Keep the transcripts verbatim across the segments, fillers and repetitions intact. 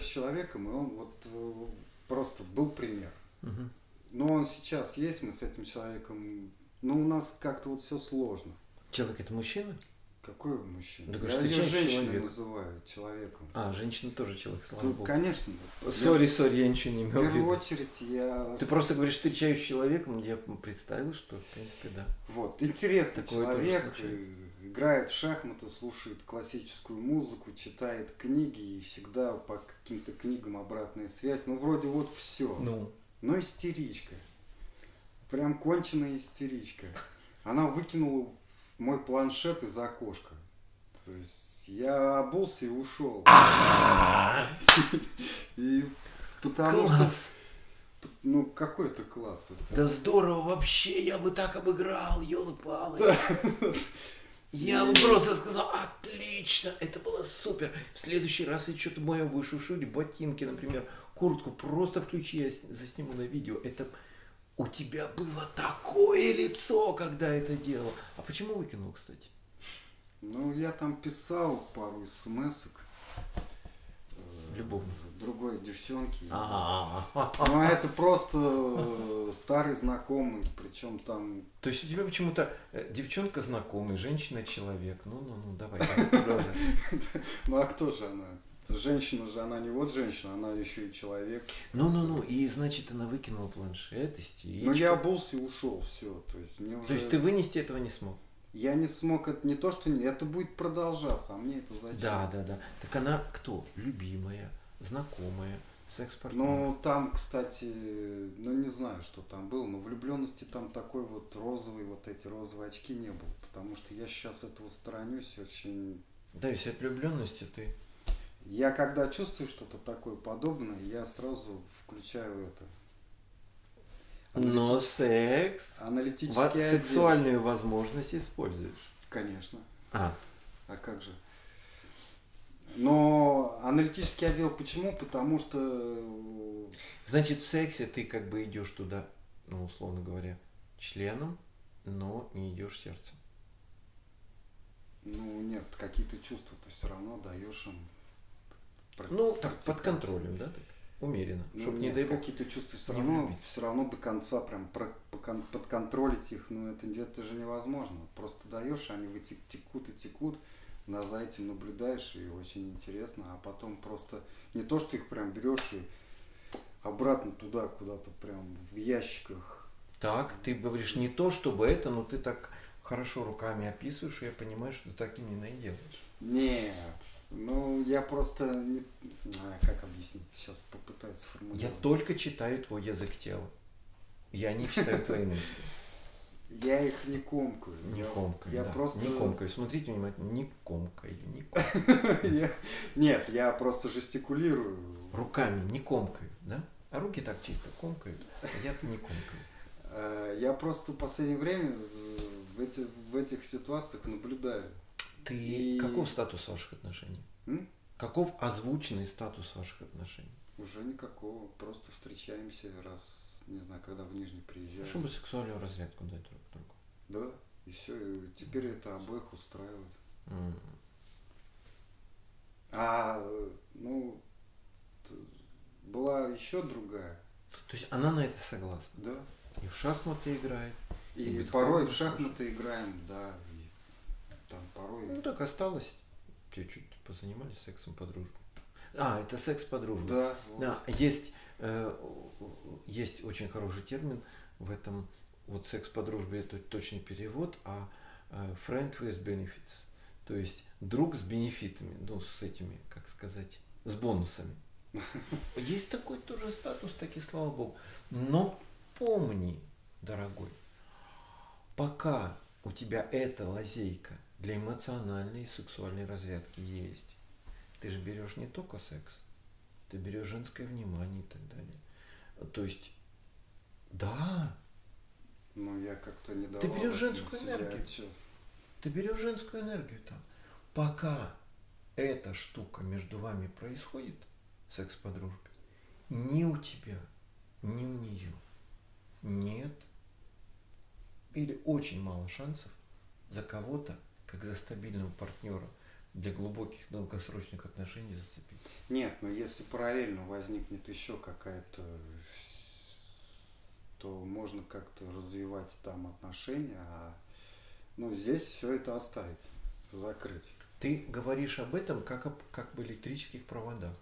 общаюсь с человеком, и он вот просто был пример. Угу. Но он сейчас есть, мы с этим человеком, но у нас как-то вот все сложно. Человек — это мужчина? Какой мужчина? Да, я ее женщину называю человеком. А, женщина тоже человек, слава богу. Конечно. Сори, сори, я ничего не имел в виду. В первую очередь я... Ты просто говоришь, встречаюсь с человеком, я представил, что в принципе, да. Вот, интересный человек, играет в шахматы, слушает классическую музыку, читает книги и всегда по каким-то книгам обратная связь. Ну, вроде вот все. Ну. Но истеричка. Прям конченая истеричка. Она выкинула мой планшет из окошка. То есть я обулся и ушел. И потому класс. Что... Ну какой это класс? Это... Да здорово вообще, я бы так обыграл, ёлы-палы. Да. Я бы просто сказал, отлично, это было супер. В следующий раз я что-то мою вышившу, или ботинки, например, куртку, просто включи, я засниму на видео. Это... У тебя было такое лицо, когда это делал. А почему выкинул, кстати? Ну, я там писал пару смс-ок. Любовь. Другой девчонки. А-а-а. Ну, а это просто старый знакомый, причем там... То есть у тебя почему-то девчонка знакомый, женщина-человек. Ну-ну-ну, давай. Ну, а кто же она? Женщина же, она не вот женщина, она еще и человек. Ну-ну-ну, и значит, она выкинула планшет, истеричка. Ну, я обулся и ушел, все. То есть, мне уже... то есть ты вынести этого не смог? Я не смог, это не то, что... Это будет продолжаться, а мне это зачем? Да-да-да. Так она кто? Любимая, знакомая, секс-партнер? Ну, там, кстати, ну, не знаю, что там было, но влюбленности там такой вот розовый, вот эти розовые очки не было, потому что я сейчас этого сторонюсь очень... Да, если от влюбленности ты... Я когда чувствую что-то такое подобное, я сразу включаю это. Аналитический... Но секс... Аналитический отдел. Сексуальные возможности используешь? Конечно. А. А как же? Но аналитический отдел почему? Потому что... Значит, в сексе ты как бы идешь туда, ну, условно говоря, членом, но не идешь сердцем. Ну, нет, какие-то чувства ты все равно даешь им. Ну, так, под контролем, да, так, умеренно, ну, чтобы, не дай бог, какие-то чувства все равно, все равно до конца прям подконтролить их, ну, это, это же невозможно, просто даешь, они текут и текут, на за этим наблюдаешь, и очень интересно, а потом просто не то, что их прям берешь и обратно туда, куда-то прям в ящиках. Так, ты говоришь не то, чтобы это, но ты так хорошо руками описываешь, и я понимаю, что ты так и не наделаешь. Нет. Ну, я просто... Не... А, как объяснить? Сейчас попытаюсь сформулировать. Я только читаю твой язык тела. Я не читаю твои мысли. Я их не комкаю. Не комкаю, я да. Просто... Не комкаю. Смотрите внимательно. Не комкаю. Не комкаю. Нет, я просто жестикулирую. Руками не комкаю, да? А руки так чисто комкают, а я-то не комкаю. Я просто в последнее время в, эти, в этих ситуациях наблюдаю. Ты... И... Каков статус ваших отношений? М? Каков озвученный статус ваших отношений? Уже никакого. Просто встречаемся раз, не знаю, когда в Нижний приезжаем. Чтобы сексуальную разрядку дать друг другу. Да, и все. И теперь mm-hmm. это обоих устраивает. Mm-hmm. А, ну, была еще другая. То есть она на это согласна? Да. И в шахматы играет. И, и порой в шахматы слушает. Играем, да. Там порой... Ну так осталось, чуть-чуть позанимались сексом по дружбе. А, это секс по дружбе. Да, вот. Да, есть, э, есть очень хороший термин в этом. Вот секс по дружбе — это точный перевод, а э, friend with benefits. То есть друг с бенефитами, ну с этими, как сказать, с бонусами. Есть такой тоже статус, таки слава богу. Но помни, дорогой, пока у тебя эта лазейка для эмоциональной и сексуальной разрядки есть. Ты же берешь не только секс, ты берешь женское внимание и так далее. То есть, да. Ну, я как-то не давал. Ты берешь женскую энергию. Отчет. Ты берешь женскую энергию там. Пока эта штука между вами происходит, секс по дружбе, ни у тебя, ни у нее нет или очень мало шансов за кого-то, как за стабильного партнера, для глубоких долгосрочных отношений зацепить. Нет, но если параллельно возникнет еще какая-то, то можно как-то развивать там отношения, а ну, здесь все это оставить, закрыть. Ты говоришь об этом как об, как об электрических проводах.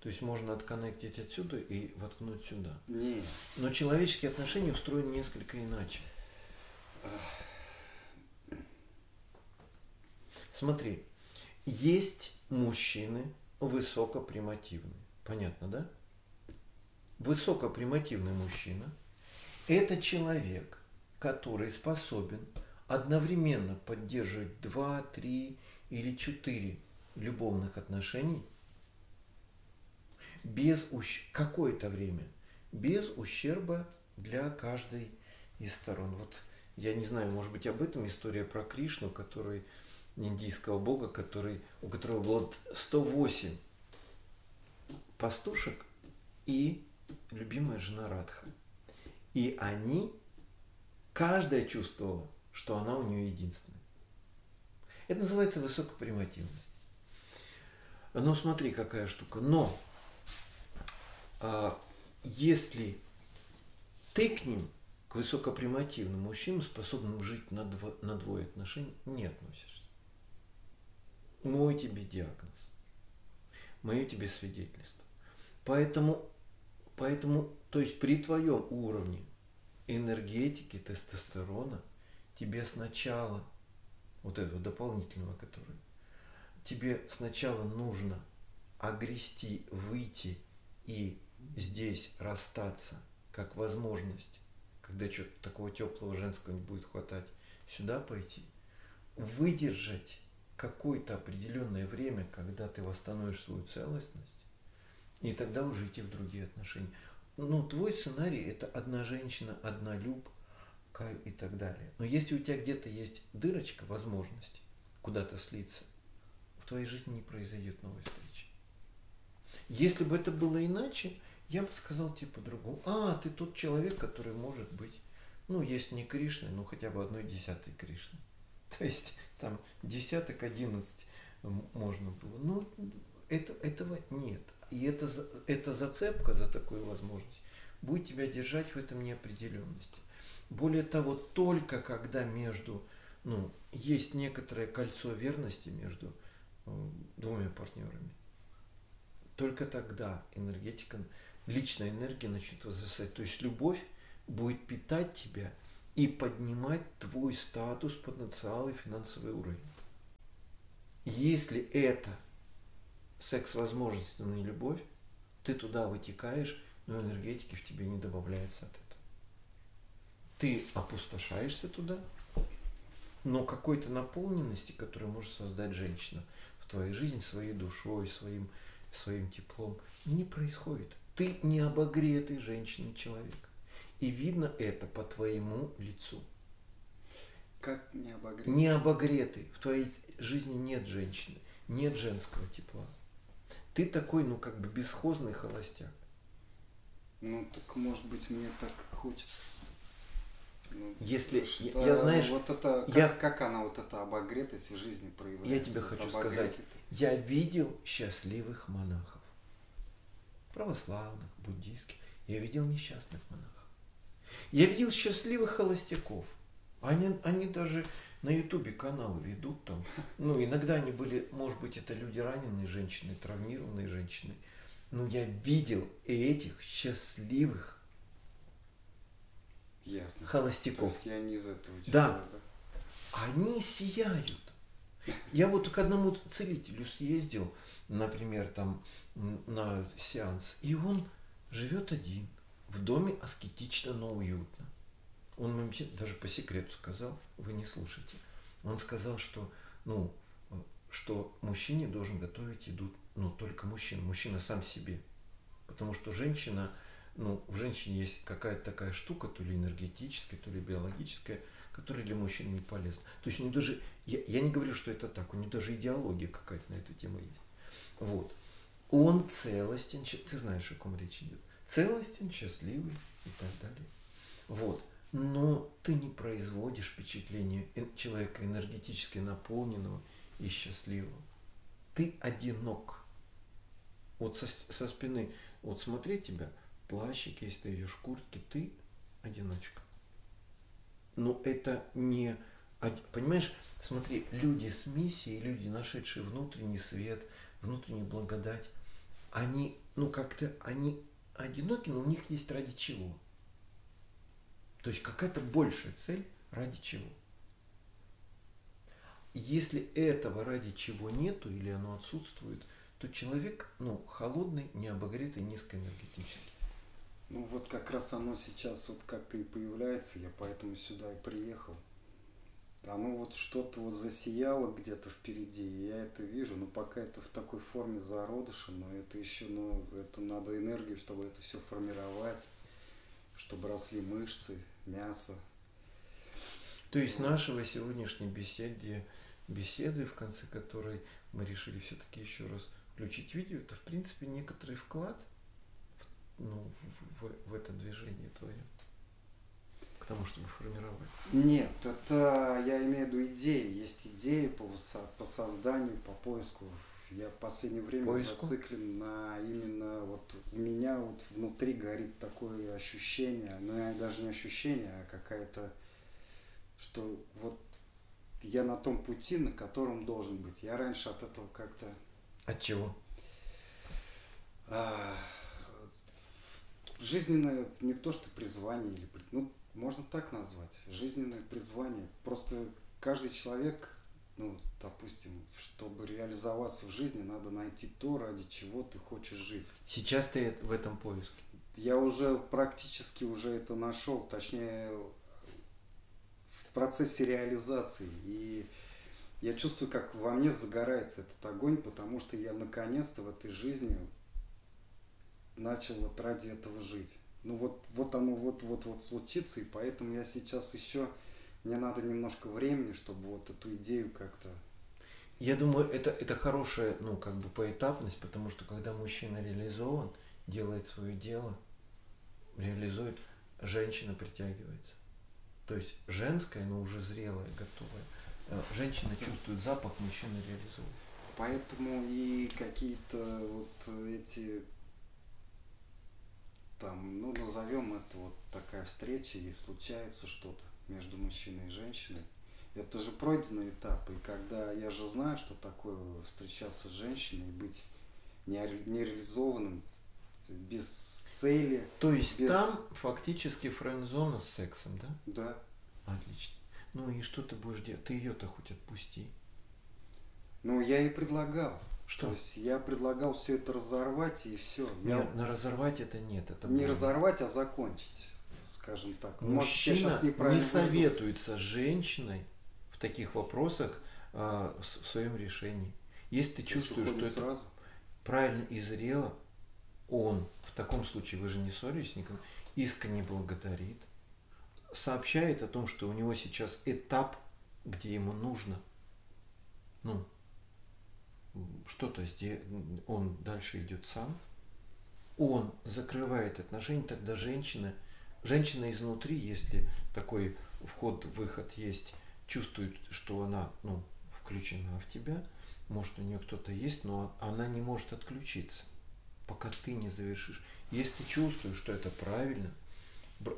То есть можно отконнектить отсюда и воткнуть сюда. Нет. Но человеческие отношения устроены несколько иначе. Смотри, есть мужчины высокопримативные. Понятно, да? Высокопримативный мужчина – это человек, который способен одновременно поддерживать два, три или четыре любовных отношений без ущ... какое-то время, без ущерба для каждой из сторон. Вот я не знаю, может быть, об этом история про Кришну, который индийского бога, который, у которого было сто восемь пастушек и любимая жена Радха. И они, каждая чувствовала, что она у нее единственная. Это называется высокопримативность. Ну, смотри, какая штука. Но а, если ты к ним, к высокопримативным мужчинам, способным жить на, дво, на двое отношений, не относишься. Мой тебе диагноз, мое тебе свидетельство. Поэтому, поэтому, то есть при твоем уровне энергетики, тестостерона, тебе сначала, вот этого дополнительного, который, тебе сначала нужно огрести, выйти и здесь расстаться, как возможность, когда что-то такого теплого женского не будет хватать, сюда пойти, выдержать какое-то определенное время, когда ты восстановишь свою целостность, и тогда уже идти в другие отношения. Ну, твой сценарий – это одна женщина, одна любовь и так далее. Но если у тебя где-то есть дырочка, возможность куда-то слиться, в твоей жизни не произойдет новой встречи. Если бы это было иначе, я бы сказал тебе по-другому. А, ты тот человек, который может быть, ну, если не Кришной, ну, хотя бы одной десятой Кришны. То есть там десяток, одиннадцать можно было. Но это, этого нет. И это, это зацепка за такую возможность будет тебя держать в этом неопределенности. Более того, только когда между, ну, есть некоторое кольцо верности между двумя партнерами, только тогда энергетика, личная энергия начнет возрастать. То есть любовь будет питать тебя и поднимать твой статус, потенциал и финансовый уровень. Если это секс-возможность, но не любовь, ты туда вытекаешь, но энергетики в тебе не добавляется от этого. Ты опустошаешься туда, но какой-то наполненности, которую может создать женщина в твоей жизни, своей душой, своим, своим теплом, не происходит. Ты не обогретый женщина-человек. И видно это по твоему лицу. Как не обогретый? Не обогретый. В твоей жизни нет женщины, нет женского тепла. Ты такой, ну, как бы бесхозный холостяк. Ну, так, может быть, мне так хочется. Если что, я, знаешь, вот это, как, я, как она вот эта обогретость в жизни проявляется? Я тебе хочу сказать, я видел счастливых монахов, православных, буддийских, я видел несчастных монахов. Я видел счастливых холостяков, они, они даже на ютубе канал ведут там, ну иногда они были, может быть это люди раненые женщины, травмированные женщины, но я видел и этих счастливых Ясно. Холостяков. То есть я не из этого числа, да. да. Они сияют. Я вот к одному целителю съездил, например, там на сеанс, и он живет один, в доме аскетично, но уютно. Он мне даже по секрету сказал, вы не слушайте. Он сказал, что, ну, что мужчине должен готовить еду, ну, только мужчина. Мужчина сам себе. Потому что женщина... Ну, в женщине есть какая-то такая штука, то ли энергетическая, то ли биологическая, которая для мужчин не полезна. То есть у нее даже, я, я не говорю, что это так, у нее даже идеология какая-то на эту тему есть. Вот. Он целостен, ты знаешь, о ком речь идет. Целостен, счастливый и так далее. Вот. Но ты не производишь впечатление человека энергетически наполненного и счастливого. ты одинок. Вот со, со спины, вот смотри тебя, в плащике, если ты идешь в куртке, ты одиночка. Но это не... Понимаешь, смотри, люди с миссией, люди, нашедшие внутренний свет, внутреннюю благодать, они, ну как-то, они одиноки, но у них есть ради чего. То есть какая-то большая цель, ради чего. Если этого ради чего нету или оно отсутствует, то человек, ну, холодный, необогретый, низкоэнергетический. Ну вот как раз оно сейчас вот как-то и появляется, я поэтому сюда и приехал. Оно вот что-то вот засияло где-то впереди, и я это вижу, но пока это в такой форме зародыша, но это еще, ну, это надо энергию, чтобы это все формировать, чтобы росли мышцы, мясо. То есть вот. Нашего сегодняшней беседы, беседы, в конце которой мы решили все-таки еще раз включить видео, это в принципе некоторый вклад в, ну, в, в это движение твое. Тому, чтобы формировать? Нет, это я имею в виду идеи. Есть идеи по, по созданию, по поиску. Я в последнее время поиску? зациклен на именно вот у меня вот внутри горит такое ощущение, ну даже не ощущение, а какая-то, что вот я на том пути, на котором должен быть. Я раньше от этого как-то... От чего? А... Жизненное не то, что призвание или... Ну, можно так назвать. Жизненное призвание. Просто каждый человек, ну, допустим, чтобы реализоваться в жизни, надо найти то, ради чего ты хочешь жить. Сейчас ты в этом поиске? Я уже практически уже это нашел, точнее, в процессе реализации. И я чувствую, как во мне загорается этот огонь, потому что я наконец-то в этой жизни начал вот ради этого жить. Ну вот, вот оно вот-вот-вот случится, и поэтому я сейчас еще, мне надо немножко времени, чтобы вот эту идею как-то... Я думаю, это, это хорошая, ну, как бы поэтапность, потому что когда мужчина реализован, делает свое дело, реализует, женщина притягивается. То есть женская, но уже зрелая, готовая. Женщина чувствует запах, мужчина реализован. Поэтому и какие-то вот эти... Там, ну, назовем это вот такая встреча, и случается что-то между мужчиной и женщиной. Это же пройденный этап, и когда я же знаю, что такое встречаться с женщиной и быть нереализованным, без цели. То есть без... там фактически френд-зона с сексом, да? Да. Отлично. Ну и что ты будешь делать? Ты ее-то хоть отпусти. Ну, я ей предлагал. Что? То есть я предлагал все это разорвать и все. Нет, я... разорвать это нет. Это не было... разорвать, а закончить, скажем так. Мужчина Может, я не, не советуется с женщиной в таких вопросах э, в своем решении. Если ты чувствуешь, что сразу. это правильно и зрело, он, в таком случае вы же не ссорились никогда, искренне благодарит, сообщает о том, что у него сейчас этап, где ему нужно. Ну, что-то здесь, он дальше идет сам, он закрывает отношения, тогда женщина, женщина изнутри, если такой вход-выход есть, чувствует, что она, ну, включена в тебя, может, у нее кто-то есть, но она не может отключиться, пока ты не завершишь. Если ты чувствуешь, что это правильно,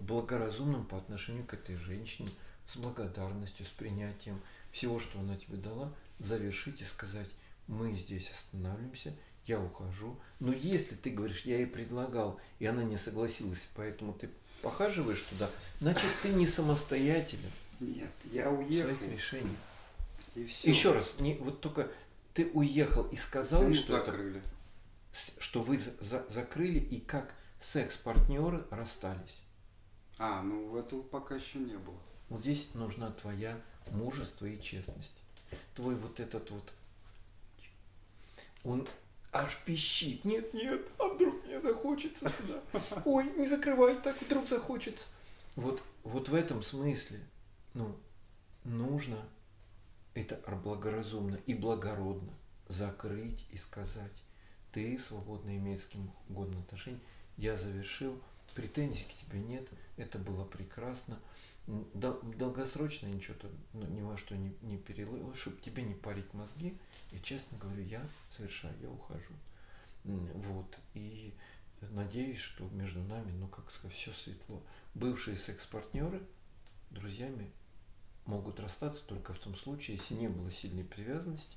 благоразумным по отношению к этой женщине, с благодарностью, с принятием всего, что она тебе дала, завершить и сказать: мы здесь останавливаемся, я ухожу. Но если ты говоришь, я ей предлагал, и она не согласилась, поэтому ты похаживаешь туда, значит, ты не самостоятелен. Нет, я уехал. В своих решениях. И все. Еще раз, не, вот только ты уехал и сказал, Цену что закрыли. Это, что вы за, за, закрыли и как секс-партнеры расстались. А, ну этого пока еще не было. Вот здесь нужна твоя мужество и честность. Твой вот этот вот он аж пищит. Нет, нет, а вдруг мне захочется сюда. Ой, не закрывай так, вдруг захочется. Вот, вот в этом смысле, ну, нужно это благоразумно и благородно закрыть и сказать: ты свободно имеешь с кем угодно отношения, я завершил, претензий к тебе нет, это было прекрасно. долгосрочно ничего там, ну, ни во что не, не перелыло, чтобы тебе не парить мозги. И, честно говорю, я совершаю, я ухожу. Вот. И надеюсь, что между нами, ну, как сказать, все светло. Бывшие секс-партнеры друзьями могут расстаться только в том случае, если не было сильной привязанности,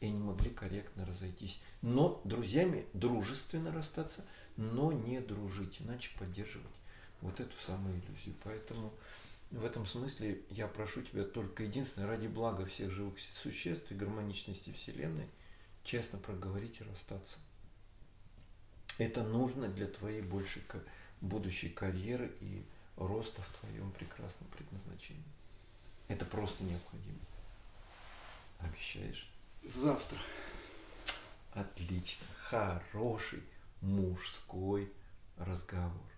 и они могли корректно разойтись. Но друзьями дружественно расстаться, но не дружить, иначе поддерживать вот эту самую иллюзию. Поэтому в этом смысле я прошу тебя только единственное, ради блага всех живых существ и гармоничности Вселенной, честно проговорить и расстаться. Это нужно для твоей большей будущей карьеры и роста в твоем прекрасном предназначении. Это просто необходимо. Обещаешь? Завтра. Отлично. Хороший мужской разговор.